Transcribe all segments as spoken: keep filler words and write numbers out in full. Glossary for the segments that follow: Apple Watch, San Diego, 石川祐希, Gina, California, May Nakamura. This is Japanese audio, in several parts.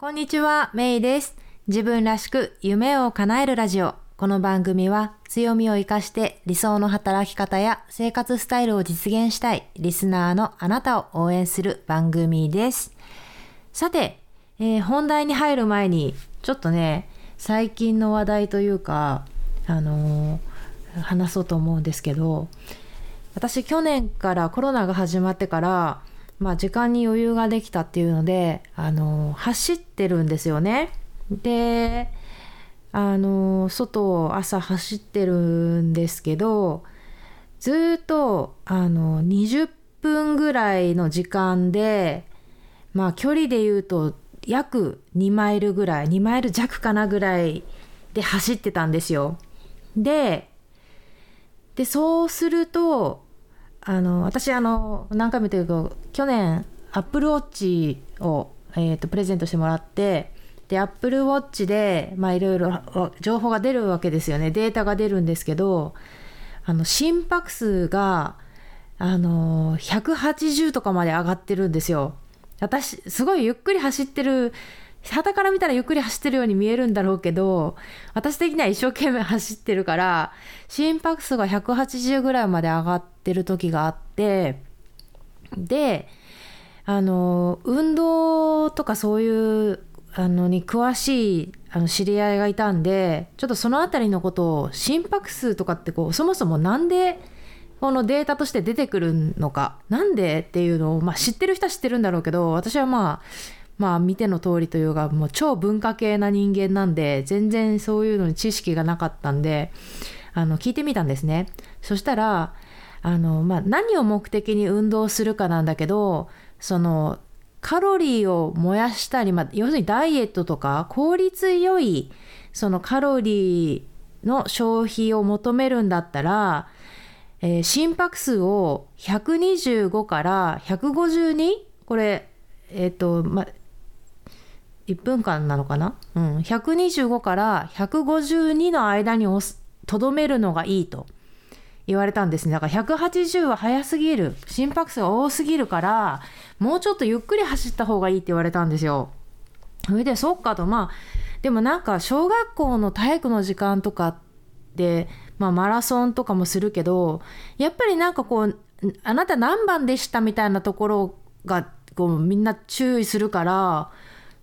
こんにちは、メイです。自分らしく夢を叶えるラジオ。この番組は強みを生かして理想の働き方や生活スタイルを実現したいリスナーのあなたを応援する番組です。さて、えー、本題に入る前にちょっとね、最近の話題というか、あのー、話そうと思うんですけど、私去年からコロナが始まってから、まあ、時間に余裕ができたっていうので、あのー、走ってるんですよね。で、あのー、外を朝走ってるんですけど、ずっと、あのー、にじゅっぷんぐらいの時間で、まあ、距離で言うと約にマイルぐらい、にマイル弱かなぐらいで走ってたんですよ。で、でそうすると、あの私あの何回も言ってるけど、去年 Apple Watch を、えー、とプレゼントしてもらって、で Apple Watch でまあいろいろ情報が出るわけですよね。データが出るんですけど、あの心拍数があのひゃくはちじゅうとかまで上がってるんですよ。私すごいゆっくり走ってる、傍から見たらゆっくり走ってるように見えるんだろうけど、私的には一生懸命走ってるから、心拍数がひゃくはちじゅうぐらいまで上がってる時があって、であの運動とかそういうあのに詳しいあの知り合いがいたんで、ちょっとそのあたりのことを、心拍数とかってこうそもそもなんでこのデータとして出てくるのか、なんでっていうのを、まあ、知ってる人は知ってるんだろうけど、私はまあまあ見ての通りというか、もう超文化系な人間なんで、全然そういうのに知識がなかったんで、あの聞いてみたんですね。そしたらあの、まあ、何を目的に運動するかなんだけど、そのカロリーを燃やしたり、まあ、要するにダイエットとか効率よいそのカロリーの消費を求めるんだったら、えー、心拍数をひゃくにじゅうごからひゃくごじゅうに、これえっとまあいっぷんかんなのかな、うん、ひゃくにじゅうごからひゃくごじゅうにの間にとどめるのがいいと言われたんですね。だからひゃくはちじゅうは早すぎる、心拍数が多すぎるから、もうちょっとゆっくり走った方がいいって言われたんですよ。それでそっかと、まあでもなんか小学校の体育の時間とかって、まあ、マラソンとかもするけど、やっぱりなんかこう、あなた何番でしたみたいなところがこうみんな注意するから、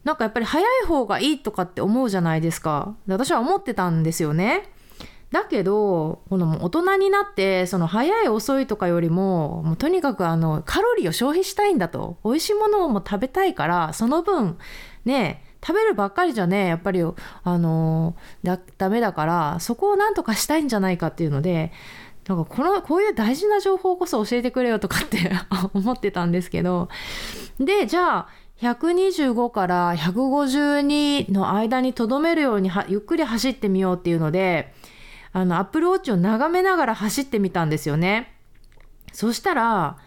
なんかやっぱり早い方がいいとかって思うじゃないですか。私は思ってたんですよね。だけどこの大人になって、その早い遅いとかよりも、もうとにかくあのカロリーを消費したいんだと、美味しいものも食べたいから、その分ね食べるばっかりじゃねやっぱりあのだダメだから、そこをなんとかしたいんじゃないかっていうので、なんかこのこういう大事な情報こそ教えてくれよとかって思ってたんですけど、でじゃあひゃくにじゅうごからひゃくごじゅうにの間にとどめるようにゆっくり走ってみようっていうので、あのApple Watchを眺めながら走ってみたんですよね。そしたら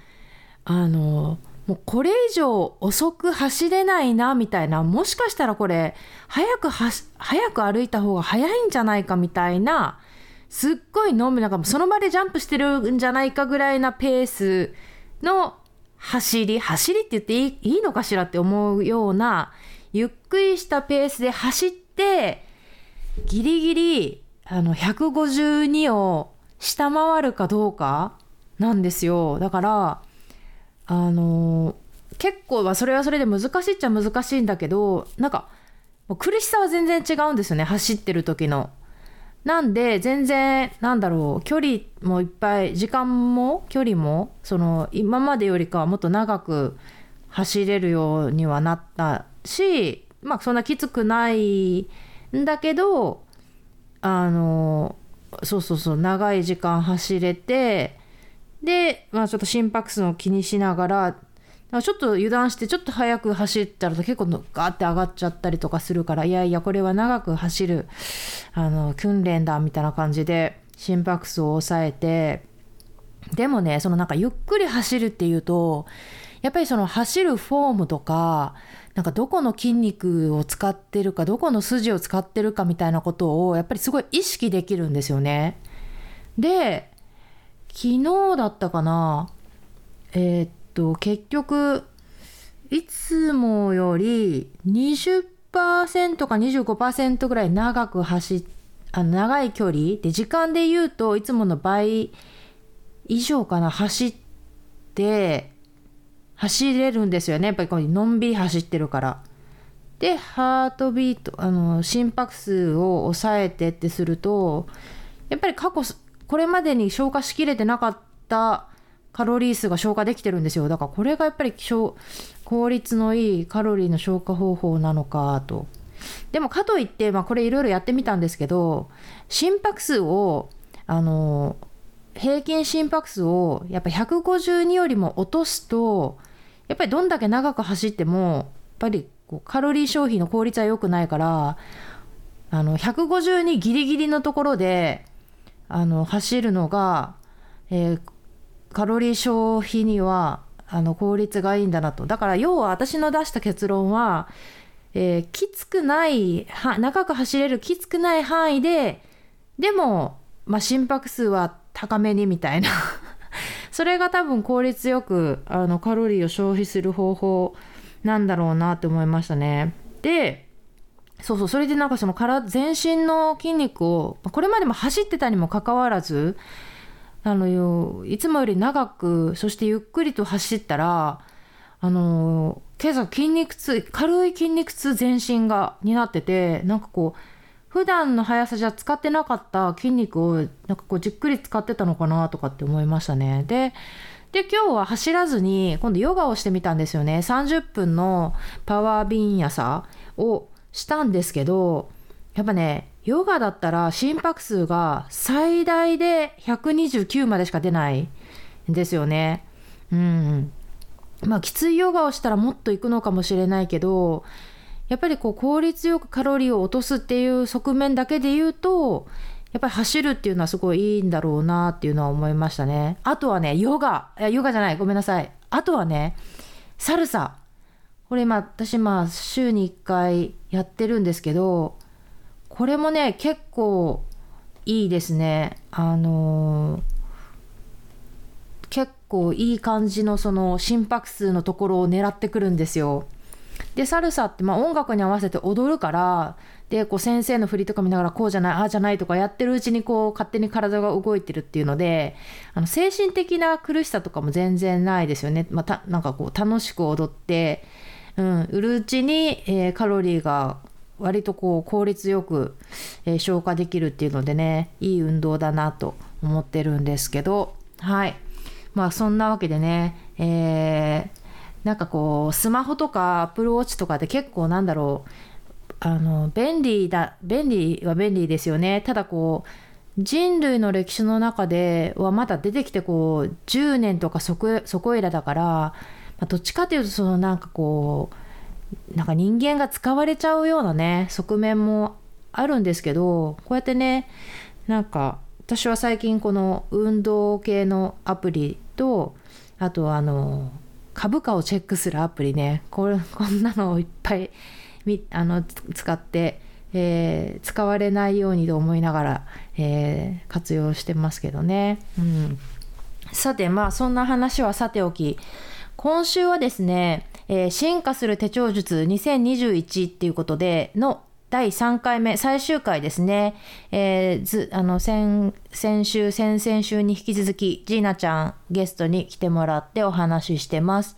あのもうこれ以上遅く走れないなみたいな、もしかしたらこれ早くはし早く歩いた方が早いんじゃないかみたいな、すっごいのなんかその場でジャンプしてるんじゃないかぐらいなペースの走り走りって言ってい い, いいのかしらって思うような、ゆっくりしたペースで走って、ギリギリあのひゃくごじゅうにを下回るかどうかなんですよ。だからあの結構はそれはそれで難しいっちゃ難しいんだけど、なんか苦しさは全然違うんですよね、走ってる時の。なんで全然なんだろう、距離もいっぱい、時間も距離もその今までよりかはもっと長く走れるようにはなったし、まあそんなきつくないんだけど、あのそうそうそう長い時間走れて、で、まあ、ちょっと心拍数を気にしながら、ちょっと油断してちょっと早く走ったら結構ガーって上がっちゃったりとかするから、いやいやこれは長く走るあの訓練だみたいな感じで心拍数を抑えて、でもねそのなんかゆっくり走るっていうと、やっぱりその走るフォームとか、なんかどこの筋肉を使ってるか、どこの筋を使ってるかみたいなことをやっぱりすごい意識できるんですよね。で昨日だったかな、えーっと結局いつもより20じゅっパーセント か にじゅうごパーセント ぐらい長く走っあの長い距離で、時間で言うといつもの倍以上かな、走って走れるんですよね。やっぱりこうのんびり走ってるから。でハートビート、あの心拍数を抑えてってすると、やっぱり過去これまでに消化しきれてなかったカロリー数が消化できてるんですよ。だからこれがやっぱり効率のいいカロリーの消化方法なのかと。でもかといって、まあ、これいろいろやってみたんですけど、心拍数をあの平均心拍数をやっぱひゃくごじゅうによりも落とすと、やっぱりどんだけ長く走ってもやっぱりこうカロリー消費の効率は良くないから、あのひゃくごじゅうにギリギリのところであの走るのが、えー、カロリー消費にはあの効率がいいんだなと。だから要は私の出した結論は、えー、きつくないは長く走れるきつくない範囲で、でも、まあ、心拍数は高めにみたいなそれが多分効率よくあのカロリーを消費する方法なんだろうなって思いましたね。でそうそう、それでなんかその体全身の筋肉をこれまでも走ってたにもかかわらず、あのいつもより長くそしてゆっくりと走ったら、あの今朝筋肉痛、軽い筋肉痛全身がになってて、なんかこう普段の速さじゃ使ってなかった筋肉をなんかこうじっくり使ってたのかなとかって思いましたね。でで今日は走らずに今度ヨガをしてみたんですよね。さんじゅっぷんのパワービンヤサをしたんですけど、やっぱねヨガだったら心拍数が最大でひゃくにじゅうきゅうまでしか出ないんですよね。うん、まあきついヨガをしたらもっといくのかもしれないけど、やっぱりこう効率よくカロリーを落とすっていう側面だけで言うと、やっぱり走るっていうのはすごいいいんだろうなっていうのは思いましたね。あとはねヨガヨガじゃないごめんなさいあとはねサルサ、これ今私まあ週にいっかいやってるんですけど、これもね結構いいですね。あのー、結構いい感じのその心拍数のところを狙ってくるんですよ。でサルサってまあ音楽に合わせて踊るから、でこう先生の振りとか見ながらこうじゃないああじゃないとかやってるうちにこう勝手に体が動いてるっていうので、あの精神的な苦しさとかも全然ないですよね。まあ、たなんかこう楽しく踊って、うん、売るうちに、えー、カロリーが割とこう効率よく、えー、消化できるっていうのでね、いい運動だなと思ってるんですけど、はいまあそんなわけでね、えーなんかこうスマホとかアップルウォッチとかで結構なんだろうあの便利だ便利は便利ですよね。ただこう人類の歴史の中ではまだ出てきてこうじゅうねんとかそこそこいらだから、まあ、どっちかというとそのなんかこうなんか人間が使われちゃうようなね側面もあるんですけど、こうやってねなんか私は最近この運動系のアプリと、あとあの株価をチェックするアプリね、 これ、こんなのをいっぱいあの使って、えー、使われないようにと思いながら、えー、活用してますけどね、うん、さてまあそんな話はさておき、今週はですね、えー、進化する手帳術にせんにじゅういちっていうことでのだいさんかいめ最終回ですね、えー、ずあの 先, 先週先々週に引き続きジーナちゃんゲストに来てもらってお話ししてます。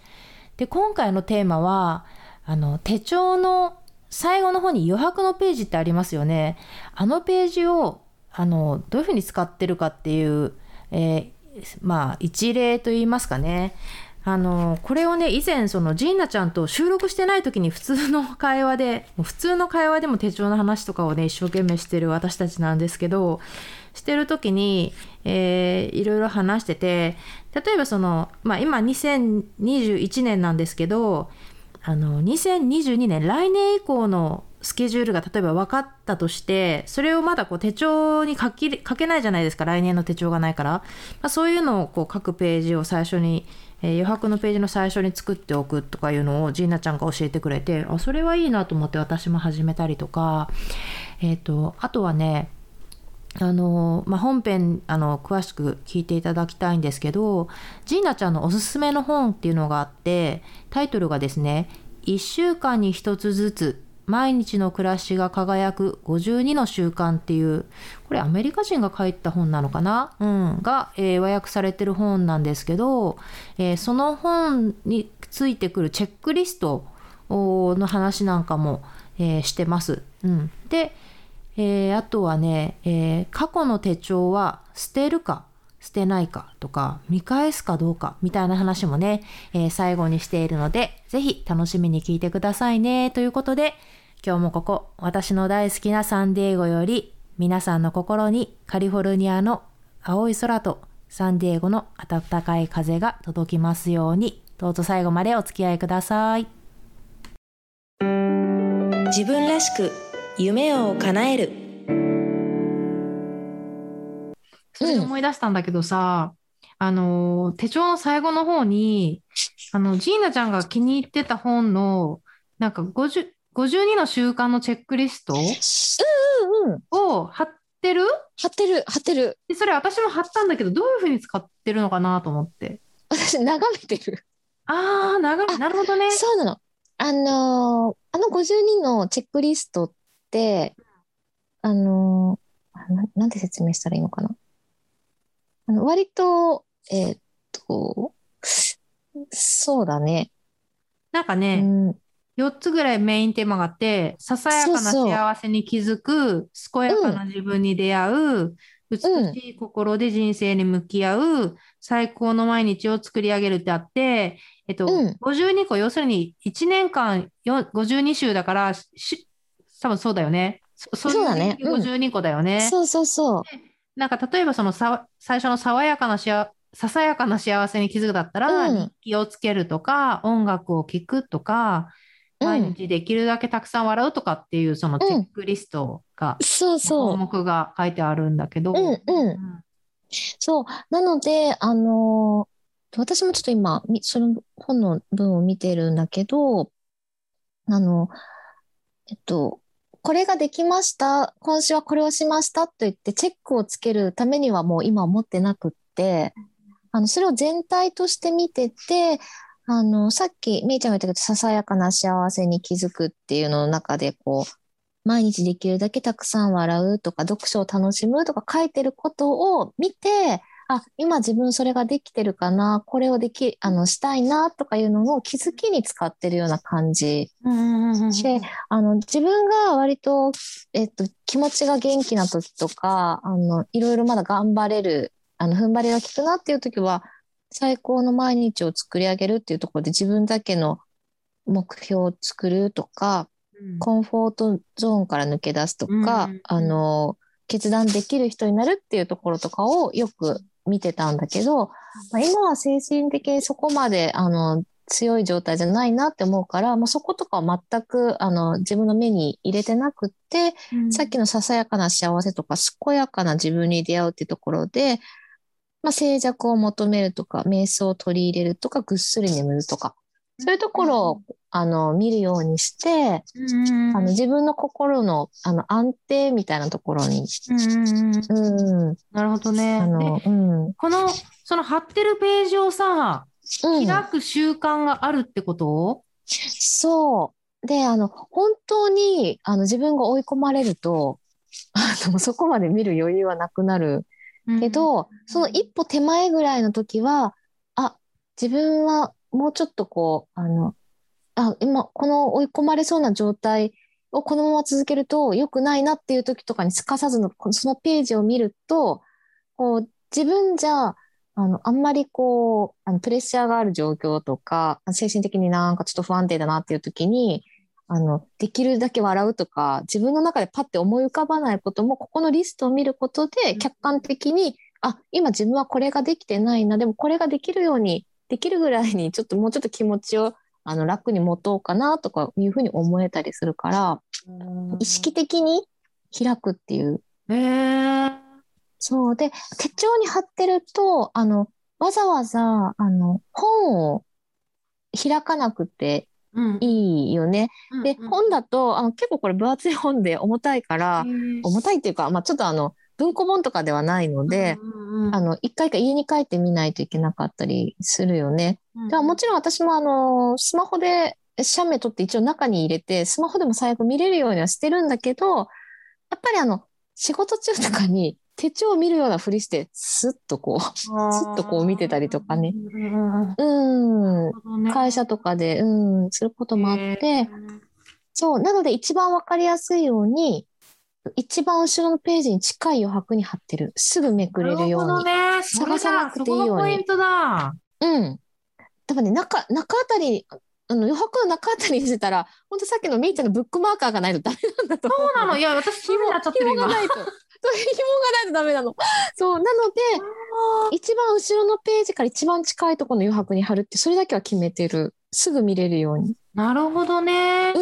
で今回のテーマはあの手帳の最後の方に余白のページってありますよね。あのページをあのどういうふうに使ってるかっていう、えー、まあ一例といいますかね、あのこれをね以前そのジーナちゃんと収録してない時に普通の会話で普通の会話でも手帳の話とかをね一生懸命してる私たちなんですけど、してる時に、えー、いろいろ話してて、例えばその、まあ、今にせんにじゅういちねんなんですけど、あのにせんにじゅうにねん来年以降のスケジュールが例えば分かったとして、それをまだこう手帳に書き、書けないじゃないですか、来年の手帳がないから、まあ、そういうのをこう書くページを最初に余白のページの最初に作っておくとかいうのをジーナちゃんが教えてくれて、あそれはいいなと思って私も始めたりとか、えーと、あとはねあの、まあ、本編あの詳しく聞いていただきたいんですけど、ジーナちゃんのおすすめの本っていうのがあって、タイトルがですねいっしゅうかんにひとつずつ毎日の暮らしが輝くごじゅうにの習慣っていう、これアメリカ人が書いた本なのかな、うん、が、えー、和訳されてる本なんですけど、えー、その本についてくるチェックリストの話なんかも、えー、してます、うん、で、えー、あとはね、えー、過去の手帳は捨てるか捨てないかとか見返すかどうかみたいな話もね、えー、最後にしているので、ぜひ楽しみに聞いてくださいねということで、今日もここ私の大好きなサンディエゴより、皆さんの心にカリフォルニアの青い空とサンディエゴの暖かい風が届きますように、どうぞ最後までお付き合いください。自分らしく夢を叶える。それで思い出したんだけどさ、うん、あの手帳の最後の方にあのジーナちゃんが気に入ってた本のなんかごじゅう ごじゅうにの習慣のチェックリストを貼ってる、うんうんうん、貼ってる貼ってる。でそれ私も貼ったんだけど、どういうふうに使ってるのかなと思って、私眺めてる。あー眺め、なるほどね。そうなの、あのー、あのごじゅうにのチェックリストってあのー、な, なんて説明したらいいのかな、あの割と、えー、っと、そうだね。なんかね、うん、よっつぐらいメインテーマがあって、ささやかな幸せに気づく、そうそう、健やかな自分に出会う、うん、美しい心で人生に向き合う、うん、最高の毎日を作り上げるってあって、えっと、うん、ごじゅうにこ、要するにいちねんかんごじゅうに週だから、多分そうだよね。そ, そうだね。ごじゅうにこだよね。うん、そうそうそう。なんか例えばそのさ最初の爽やかなしあささやかな幸せに気づくだったら、うん、日記をつけるとか音楽を聴くとか、うん、毎日できるだけたくさん笑うとかっていうそのチェックリストが、うん、そうそう項目が書いてあるんだけど、うんうんうん、そうなので、あのー、私もちょっと今その本の文を見てるんだけど、あのえっとこれができました。今週はこれをしましたと言ってチェックをつけるためにはもう今は持ってなくって、あの、それを全体として見てて、あの、さっきめいちゃんが言ったけど、ささやかな幸せに気づくっていうのの中で、こう、毎日できるだけたくさん笑うとか、読書を楽しむとか書いてることを見て、あ、今自分それができてるかな、これをでき、あの、したいなとかいうのを気づきに使ってるような感じ。で、あの、自分が割と、えっと、気持ちが元気な時とか、あの、いろいろまだ頑張れる、あの、踏ん張りが効くなっていう時は、最高の毎日を作り上げるっていうところで自分だけの目標を作るとか、うん、コンフォートゾーンから抜け出すとか、うん、あの、決断できる人になるっていうところとかをよく、見てたんだけど、まあ、今は精神的にそこまであの強い状態じゃないなって思うから、もうそことかは全くあの自分の目に入れてなくって、うん、さっきのささやかな幸せとか健やかな自分に出会うっていうところで、まあ、静寂を求めるとか瞑想を取り入れるとかぐっすり眠るとか、そういうところを、うん、あの見るようにして、うん、あの自分の心 の, あの安定みたいなところに、うんうん、なるほどね。あの、うん、このその貼ってるページをさ、うん、開く習慣があるってこと？そうで、あの本当にあの自分が追い込まれるとあのそこまで見る余裕はなくなるけど、うん、その一歩手前ぐらいの時は、あ、自分はもうちょっとこうあのあ今この追い込まれそうな状態をこのまま続けると良くないなっていう時とかにすかさずのそのページを見ると、こう自分じゃ あ, のあんまりこうあのプレッシャーがある状況とか精神的になんかちょっと不安定だなっていう時に、あのできるだけ笑うとか自分の中でパッて思い浮かばないこともここのリストを見ることで客観的に、あ、今自分はこれができてないな、でもこれができるようにできるぐらいにちょっともうちょっと気持ちをあの楽に持とうかなとかいうふうに思えたりするから、意識的に開くっていう。へー。そうで、手帳に貼ってるとあのわざわざあの本を開かなくていいよね、うん、で、うんうん、本だとあの結構これ分厚い本で重たいから、重たいっていうか、まあ、ちょっとあの文庫本とかではないので、うんうん、あの一回か家に帰って見ないといけなかったりするよね。うん、でももちろん私もあのスマホで写メ撮って一応中に入れて、スマホでも最悪見れるようにはしてるんだけど、やっぱりあの、仕事中とかに手帳を見るようなふりして、スッとこう、スッとこう見てたりとかね。うん。会社とかで、うん、することもあって、そう。なので一番わかりやすいように、一番後ろのページに近い余白に貼ってる。すぐめくれるように。ね、探さなくていいように。そこがポイントだ。うん。多分ね、中、中あたり、あの余白の中あたりにしてたら、ほんとさっきのみーちゃんのブックマーカーがないとダメなんだと思う。そうなの。いや、私、紐がないと。紐がないとダメなの。そう。なので、一番後ろのページから一番近いところの余白に貼るって、それだけは決めてる。すぐ見れるように。なるほどね。う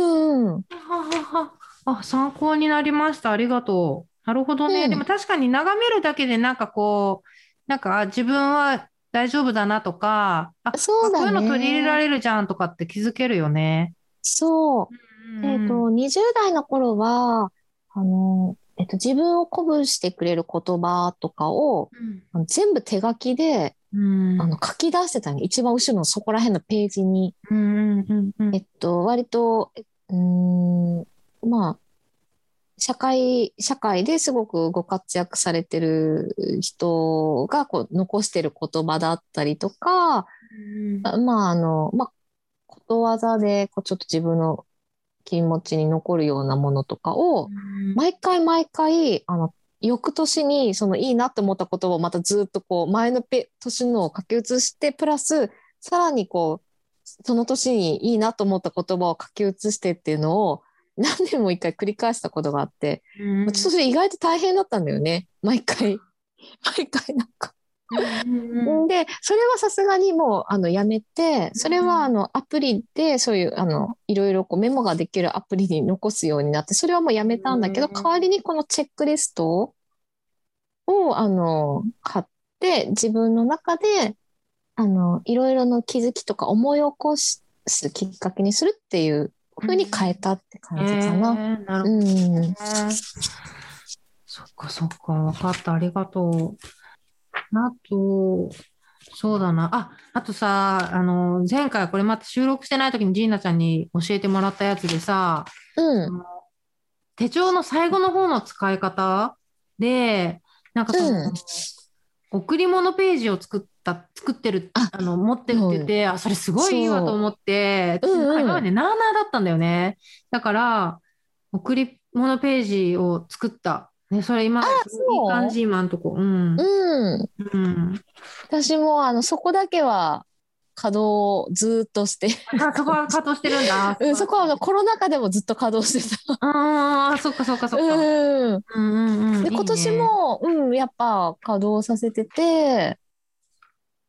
ん。ははは。あ、参考になりました。ありがとう。なるほどね。うん、でも確かに眺めるだけでなんかこう、なんか自分は大丈夫だなとか、あ、そうだね。こういうの取り入れられるじゃんとかって気づけるよね。そう。うん、えっと、にじゅう代の頃は、あの、えっと、自分を鼓舞してくれる言葉とかを、うん、全部手書きで、うん、あの書き出してたね。一番後ろのそこら辺のページに。うんうんうん、えっと、割と、うーん、まあ、社会、社会ですごくご活躍されてる人がこう残してる言葉だったりとか、うん、まあ、あの、まあ、ことわざでこうちょっと自分の気持ちに残るようなものとかを、うん、毎回毎回、あの、翌年にそのいいなって思った言葉をまたずっとこう前のペ年のを書き写して、プラス、さらにこう、その年にいいなと思った言葉を書き写してっていうのを、何年も一回繰り返したことがあって、うん、ちょっとそれ意外と大変だったんだよね。毎回、毎回なんか、うん。で、それはさすがにもうあのやめて、それはあのアプリでそういうあのいろいろこうメモができるアプリに残すようになって、それはもうやめたんだけど、うん、代わりにこのチェックリストをあの買って、自分の中であのいろいろの気づきとか思い起こすきっかけにするっていう。風に変えたって感じかな。えー、なるほどね。うん。そっかそっか、分かった、ありがとう。あと、そうだな。あ、あとさ、あの、前回これまた収録してない時にジーナちゃんに教えてもらったやつでさ、うん、手帳の最後の方の使い方で、なんかその、うん、贈り物ページを作って、作ってるああの持ってるって言って、うん、あそれすごいいいわと思って、うんうん、今までナーナーだったんだよね。だから贈り物ページを作った、ね、それ今いい感じ今のとこ、うんうんうん、私もあのそこだけは稼働をずっとしてあそこは稼働してるんだ、うん、そこはあのコロナ禍でもずっと稼働してたああそっかそっかそっか、うんうんうん、で今年もいい、ねうん、やっぱ稼働させてて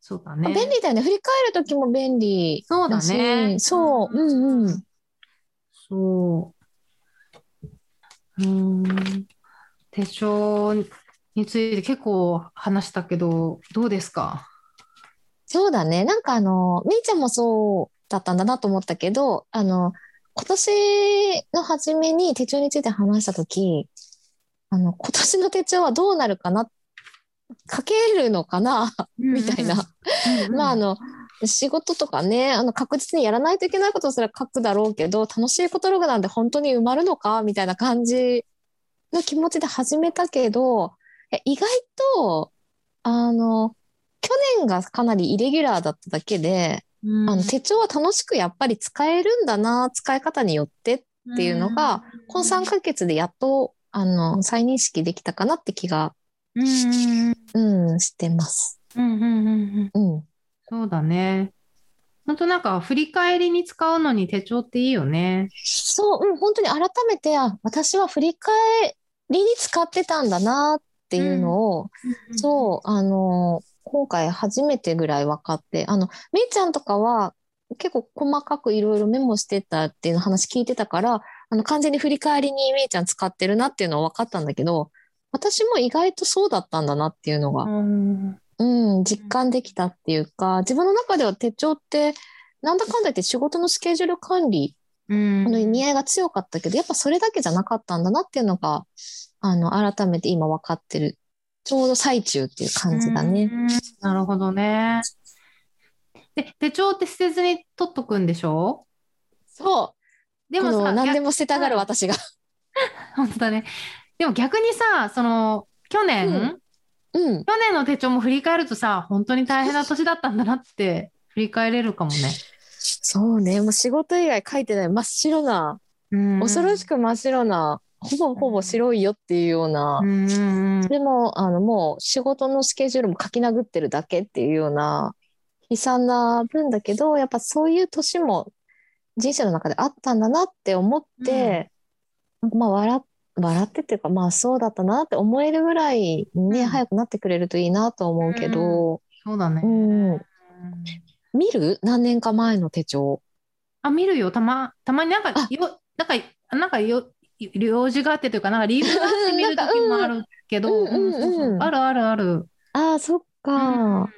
そうだね、便利だよね。振り返るときも便利だし。そうだね。そう。うんうん。そう。うん。手帳について結構話したけど、どうですか？そうだね。なんかあの、みーちゃんもそうだったんだなと思ったけど、あの、今年の初めに手帳について話したとき、あの、今年の手帳はどうなるかなって、書けるのかなみたいなまああの仕事とかねあの確実にやらないといけないことすら書くだろうけど楽しいことログなんで本当に埋まるのかみたいな感じの気持ちで始めたけど意外とあの去年がかなりイレギュラーだっただけで、うん、あの手帳は楽しくやっぱり使えるんだな使い方によってっていうのが、うん、このさんかげつでやっとあの再認識できたかなって気がうんうん、うん、してます。うんうんうんうん。うん、そうだね。本当なんか振り返りに使うのに手帳っていいよね。そう、うん、本当に改めて、あ、私は振り返りに使ってたんだなっていうのを、うん、そう、あの、今回初めてぐらい分かって、あの、みーちゃんとかは結構細かくいろいろメモしてたっていう話聞いてたから、あの、完全に振り返りにみーちゃん使ってるなっていうのは分かったんだけど、私も意外とそうだったんだなっていうのが、うんうん、実感できたっていうか、自分の中では手帳って、なんだかんだ言って仕事のスケジュール管理の意味合いが強かったけど、やっぱそれだけじゃなかったんだなっていうのが、あの、改めて今分かってる。ちょうど最中っていう感じだね。うん、なるほどね。で、手帳って捨てずに取っとくんでしょ？そう。でもさ、何でも捨てたがる私が。本当だね。でも逆にさ、その去年、うんうん、去年の手帳も振り返るとさ、本当に大変な年だったんだなって振り返れるかもね。そうね、もう仕事以外書いてない真っ白な、うん、恐ろしく真っ白な、ほぼほぼ白いよっていうような、うん、でもあのもう仕事のスケジュールも書き殴ってるだけっていうような悲惨な分だけど、やっぱそういう年も人生の中であったんだなって思って、うん、まあ笑って笑ってっていうか、まあそうだったなって思えるぐらいね、うん、早くなってくれるといいなと思うけど、うん、そうだね、うん、見る何年か前の手帳、あ、見るよ、たまたまになんかよなんかなんかよ用事があってというか、なんか理由があって見る時もあるけど、あるあるある。ああ、そっか、うん、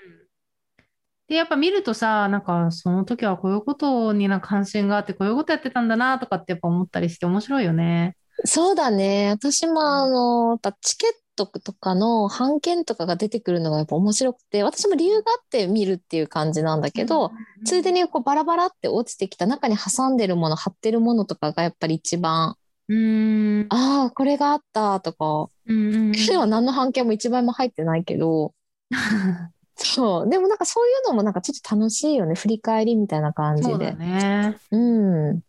でやっぱ見るとさ、なんかその時はこういうことになんか関心があって、こういうことやってたんだなとかってやっぱ思ったりして面白いよね。そうだね。私もあのやっぱチケットとかの版権とかが出てくるのがやっぱ面白くて、私も理由があって見るっていう感じなんだけど、うん、ついでにこうバラバラって落ちてきた中に挟んでるもの貼ってるものとかがやっぱり一番、うーん、ああこれがあったとか、うんうん、では何の版権も一枚も入ってないけどそう、でもなんかそういうのもなんかちょっと楽しいよね、振り返りみたいな感じで。そうだね、うん、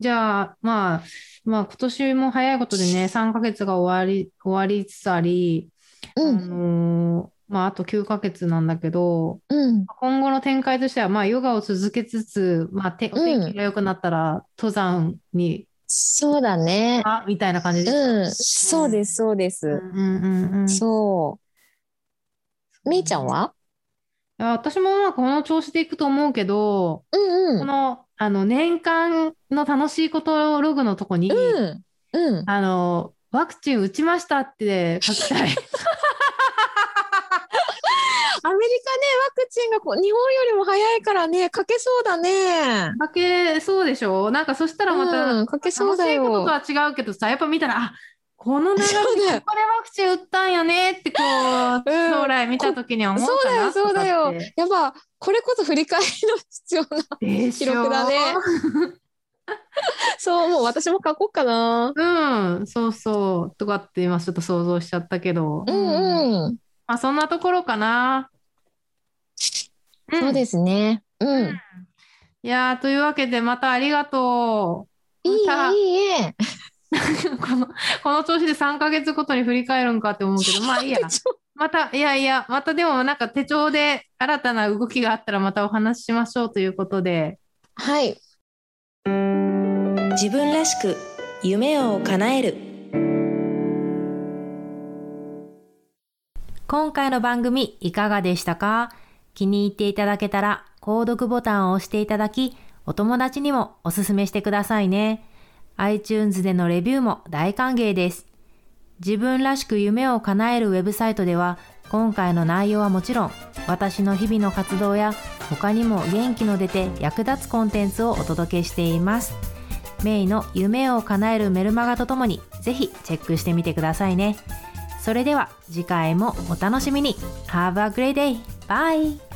じゃあまあまあ、今年も早いことでね、さんかげつが終わり、終わりつつあり、うん、あのー、まあ、あときゅうかげつなんだけど、うん、今後の展開としては、まあ、ヨガを続けつつ、まあ、てお天気が良くなったら、登山に、うん、そうだね。あ、みたいな感じです、うん。そうです、そうです。うんうんうん、そう。みーちゃんは？いや、私もなんかこの調子でいくと思うけど、うんうん、この、あの年間の楽しいことログのとこに、うんうん、あのワクチン打ちましたって書きたい。アメリカね、ワクチンがこう日本よりも早いからね、書けそうだね。書けそうでしょ。なんかそしたらまた、うん、書けそうだよ。楽しいこととは違うけどさ、やっぱ見たら、あ、この流れでここでワクチン打ったんよねってこう、うん、将来見た時には思ったな。そうだよそうだよ。やっぱこれこそ振り返りの必要な記録だね。そう、もう私も書こうかな。うん、そうそうとかって今ちょっと想像しちゃったけど。うんうん。まあそんなところかな。うん、そうですね。うん。うん、いやー、というわけでまたありがとう。いいえいいえ。このこの調子でさんかげつごとに振り返るんかって思うけど、まあいいや。また、いやいや、またでもなんか手帳で新たな動きがあったらまたお話ししましょうということで。はい。自分らしく夢を叶える。今回の番組いかがでしたか？気に入っていただけたら購読ボタンを押していただき、お友達にもおすすめしてくださいね。iTunes でのレビューも大歓迎です。自分らしく夢を叶えるウェブサイトでは、今回の内容はもちろん、私の日々の活動や、他にも元気の出て役立つコンテンツをお届けしています。メイの夢を叶えるメルマガとともに、ぜひチェックしてみてくださいね。それでは次回もお楽しみに。Have a great day! Bye!